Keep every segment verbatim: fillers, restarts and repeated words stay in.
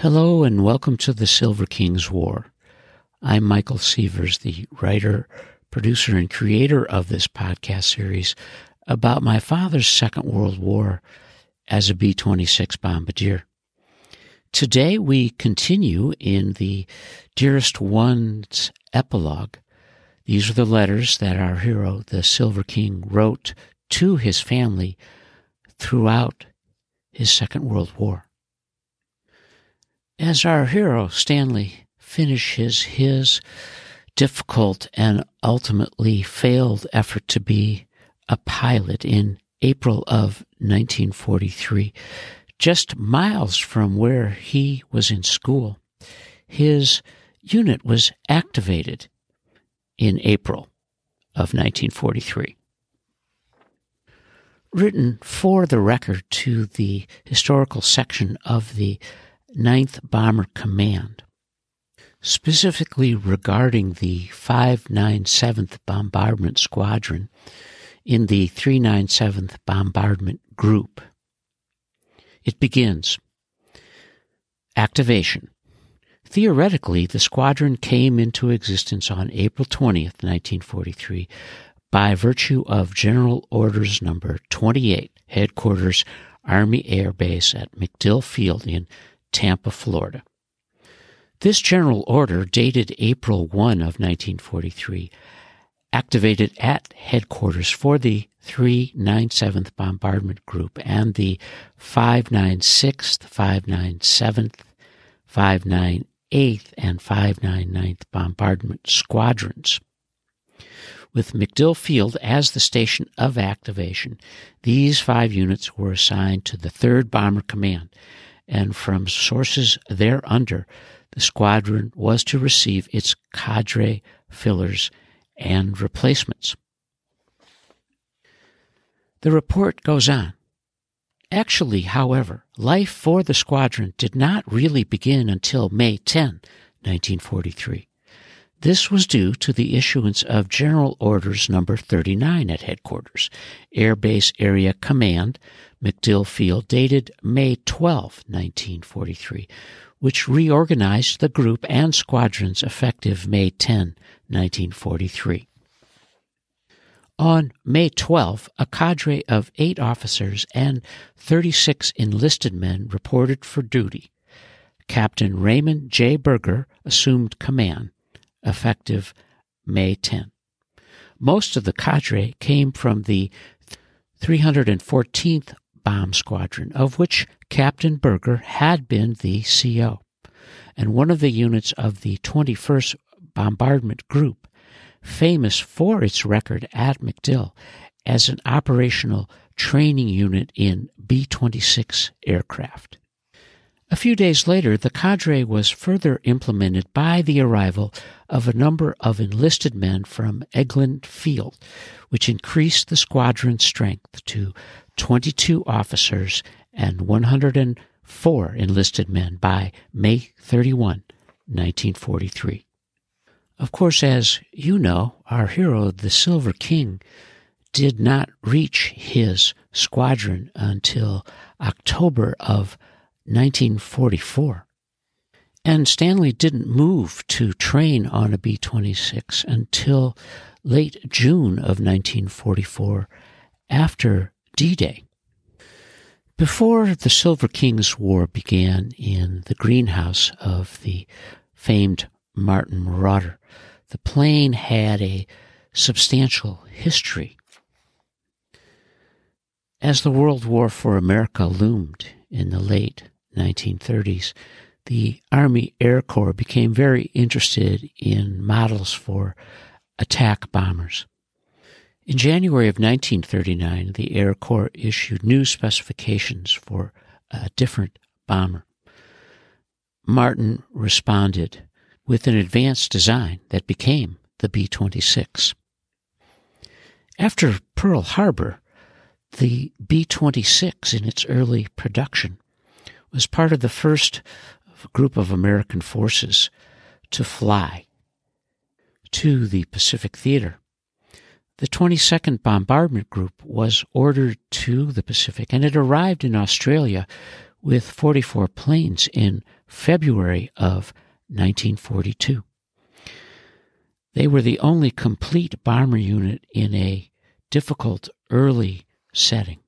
Hello and welcome to The Silver King's War. I'm Michael Sievers, the writer, producer, and creator of this podcast series about my father's Second World War as a B twenty-six bombardier. Today we continue in the Dearest Ones epilogue. These are the letters that our hero, the Silver King, wrote to his family throughout his Second World War. As our hero, Stanley, finishes his difficult and ultimately failed effort to be a pilot in April of nineteen forty-three, just miles from where he was in school, his unit was activated in April of nineteen forty-three. Written for the record to the historical section of the ninth Bomber Command, specifically regarding the five ninety-seventh Bombardment Squadron in the three ninety-seventh Bombardment Group. It begins. Activation. Theoretically, the squadron came into existence on April twentieth, nineteen forty-three, by virtue of General Orders Number twenty-eight, Headquarters Army Air Base at MacDill Field in Tampa, Florida. This general order, dated April first of nineteen forty-three, activated at headquarters for the three ninety-seventh Bombardment Group and the five ninety-sixth, five ninety-seventh, five ninety-eighth, and five ninety-ninth Bombardment Squadrons. With MacDill Field as the station of activation, these five units were assigned to the third Bomber Command, and from sources thereunder, the squadron was to receive its cadre, fillers, and replacements. The report goes on. Actually, however, life for the squadron did not really begin until May tenth, nineteen forty-three. This was due to the issuance of General Orders Number thirty-nine at Headquarters, Air Base Area Command, MacDill Field, dated May twelfth, nineteen forty-three, which reorganized the group and squadrons effective May tenth, nineteen forty-three. On May twelfth, a cadre of eight officers and thirty-six enlisted men reported for duty. Captain Raymond J. Berger assumed command, effective May tenth. Most of the cadre came from the three hundred fourteenth Bomb Squadron, of which Captain Berger had been the C O, and one of the units of the twenty-first Bombardment Group, famous for its record at MacDill as an operational training unit in B twenty-six aircraft. A few days later, the cadre was further implemented by the arrival of a number of enlisted men from Eglin Field, which increased the squadron's strength to twenty-two officers and one hundred four enlisted men by May thirty-first, nineteen forty-three. Of course, as you know, our hero, the Silver King, did not reach his squadron until October of nineteen forty-four. And Stanley didn't move to train on a B twenty-six until late June of nineteen forty-four, after D-Day. Before the Silver King's War began in the greenhouse of the famed Martin Marauder, the plane had a substantial history. As the World War for America loomed in the late nineteen thirties, the Army Air Corps became very interested in models for attack bombers. In January of nineteen thirty-nine, the Air Corps issued new specifications for a different bomber. Martin responded with an advanced design that became the B twenty-six. After Pearl Harbor, the B twenty-six, in its early production, was part of the first group of American forces to fly to the Pacific Theater. The twenty-second Bombardment Group was ordered to the Pacific, and it arrived in Australia with forty-four planes in February of nineteen forty-two. They were the only complete bomber unit in a difficult early setting.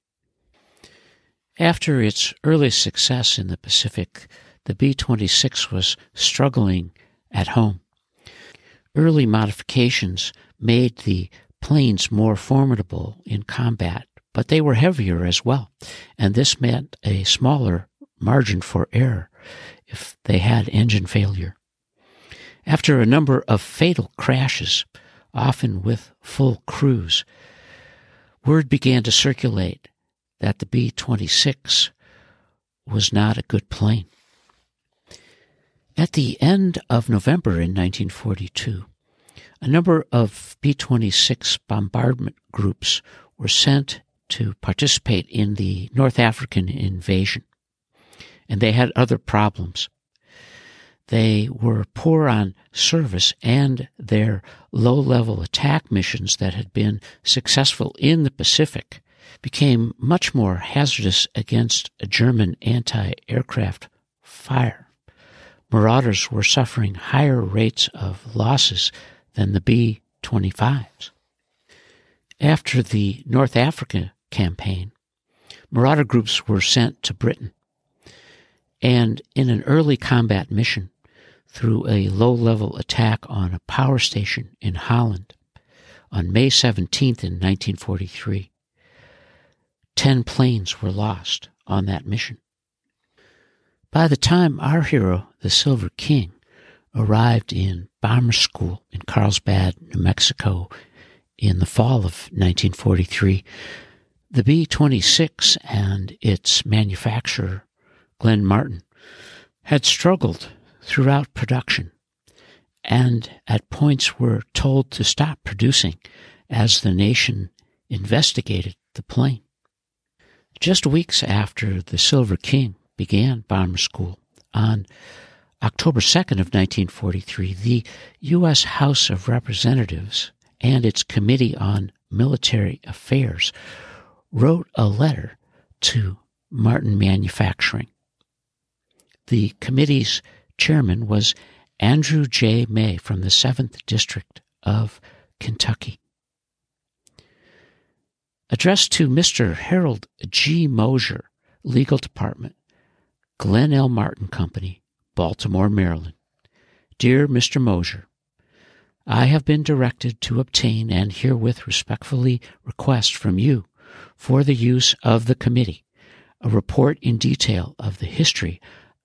After its early success in the Pacific, the B twenty-six was struggling at home. Early modifications made the planes more formidable in combat, but they were heavier as well, and this meant a smaller margin for error if they had engine failure. After a number of fatal crashes, often with full crews, word began to circulate that the B twenty-six was not a good plane. At the end of November in nineteen forty-two, a number of B twenty-six bombardment groups were sent to participate in the North African invasion, and they had other problems. They were poor on service, and their low-level attack missions that had been successful in the Pacific became much more hazardous against German anti-aircraft fire. Marauders were suffering higher rates of losses than the B twenty-fives. After the North Africa campaign, Marauder groups were sent to Britain, and in an early combat mission, through a low-level attack on a power station in Holland on May seventeenth in nineteen forty-three. Ten planes were lost on that mission. By the time our hero, the Silver King, arrived in bomber school in Carlsbad, New Mexico, in the fall of nineteen forty-three, the B twenty-six and its manufacturer, Glenn Martin, had struggled throughout production, and at points were told to stop producing as the nation investigated the plane. Just weeks after the Silver King began bomber school, on October second of nineteen forty-three, the U S House of Representatives and its Committee on Military Affairs wrote a letter to Martin Manufacturing. The committee's chairman was Andrew J. May from the seventh District of Kentucky. Addressed to Mister Harold G. Mosier, Legal Department, Glenn L. Martin Company, Baltimore, Maryland. Dear Mister Mosier, I have been directed to obtain and herewith respectfully request from you, for the use of the committee, a report in detail of the history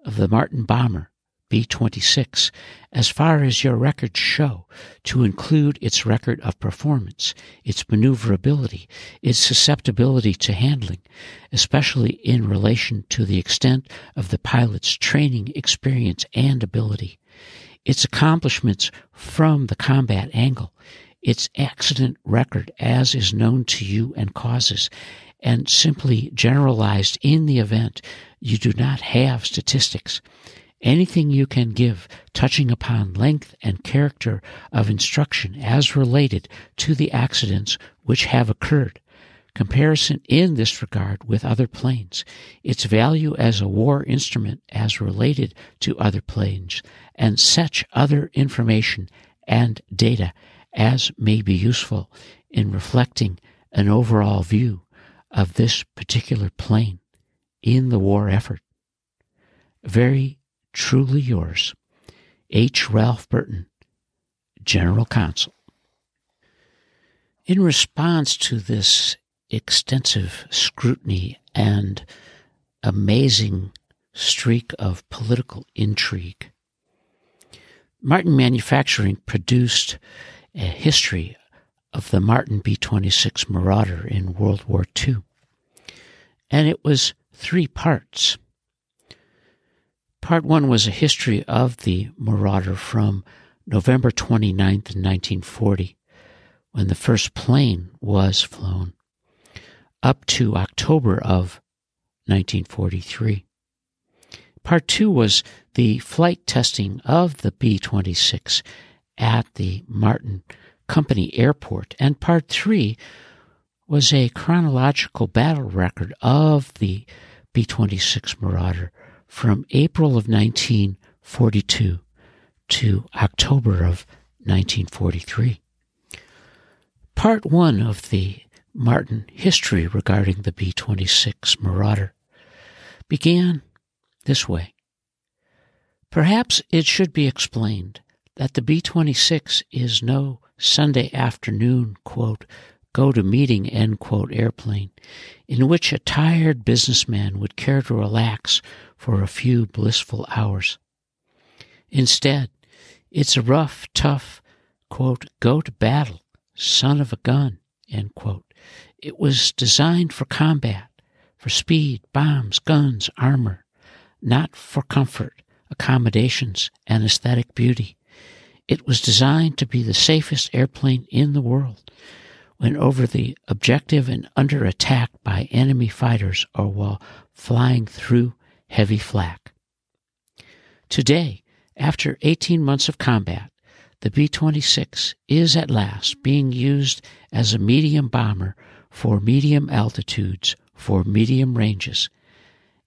of the Martin bomber, B twenty-six, as far as your records show, to include its record of performance, its maneuverability, its susceptibility to handling, especially in relation to the extent of the pilot's training, experience, and ability, its accomplishments from the combat angle, its accident record as is known to you and causes, and simply generalized in the event you do not have statistics. Anything you can give touching upon length and character of instruction as related to the accidents which have occurred. Comparison in this regard with other planes, its value as a war instrument as related to other planes, and such other information and data as may be useful in reflecting an overall view of this particular plane in the war effort. Very truly yours, H. Ralph Burton, General Consul. In response to this extensive scrutiny and amazing streak of political intrigue, Martin Manufacturing produced a history of the Martin B twenty-six Marauder in World War Two. And it was three parts. Part one was a history of the Marauder from November twenty-ninth, nineteen forty, when the first plane was flown, up to October of nineteen forty-three. Part two was the flight testing of the B twenty-six at the Martin Company Airport, and Part three was a chronological battle record of the B twenty-six Marauder from April of nineteen forty-two to October of nineteen forty-three. Part one of the Martin history regarding the B twenty-six Marauder began this way. Perhaps it should be explained that the B twenty-six is no Sunday afternoon, quote, go-to-meeting, end quote, airplane, in which a tired businessman would care to relax for a few blissful hours. Instead, it's a rough, tough, quote, go-to-battle, son of a gun, end quote. It was designed for combat, for speed, bombs, guns, armor, not for comfort, accommodations, and aesthetic beauty. It was designed to be the safest airplane in the world when over the objective and under attack by enemy fighters or while flying through heavy flak. Today, after eighteen months of combat, the B twenty-six is at last being used as a medium bomber for medium altitudes, for medium ranges,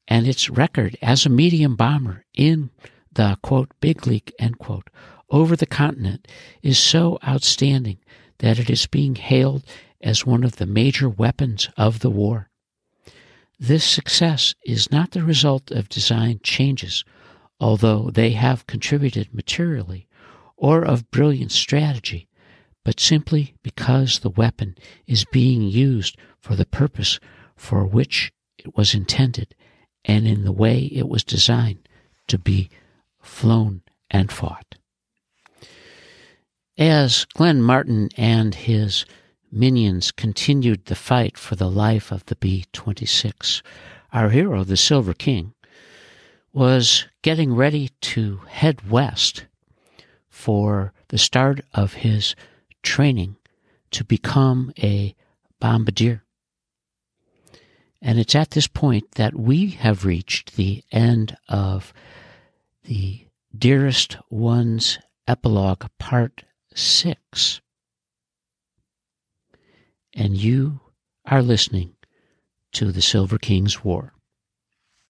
and its record as a medium bomber in the, quote, big league, end quote, over the continent is so outstanding that it is being hailed as one of the major weapons of the war. This success is not the result of design changes, although they have contributed materially, or of brilliant strategy, but simply because the weapon is being used for the purpose for which it was intended and in the way it was designed to be flown and fought. As Glenn Martin and his minions continued the fight for the life of the B twenty-six, our hero, the Silver King, was getting ready to head west for the start of his training to become a bombardier. And it's at this point that we have reached the end of the Dearest Ones epilogue, part six. And you are listening to The Silver King's War.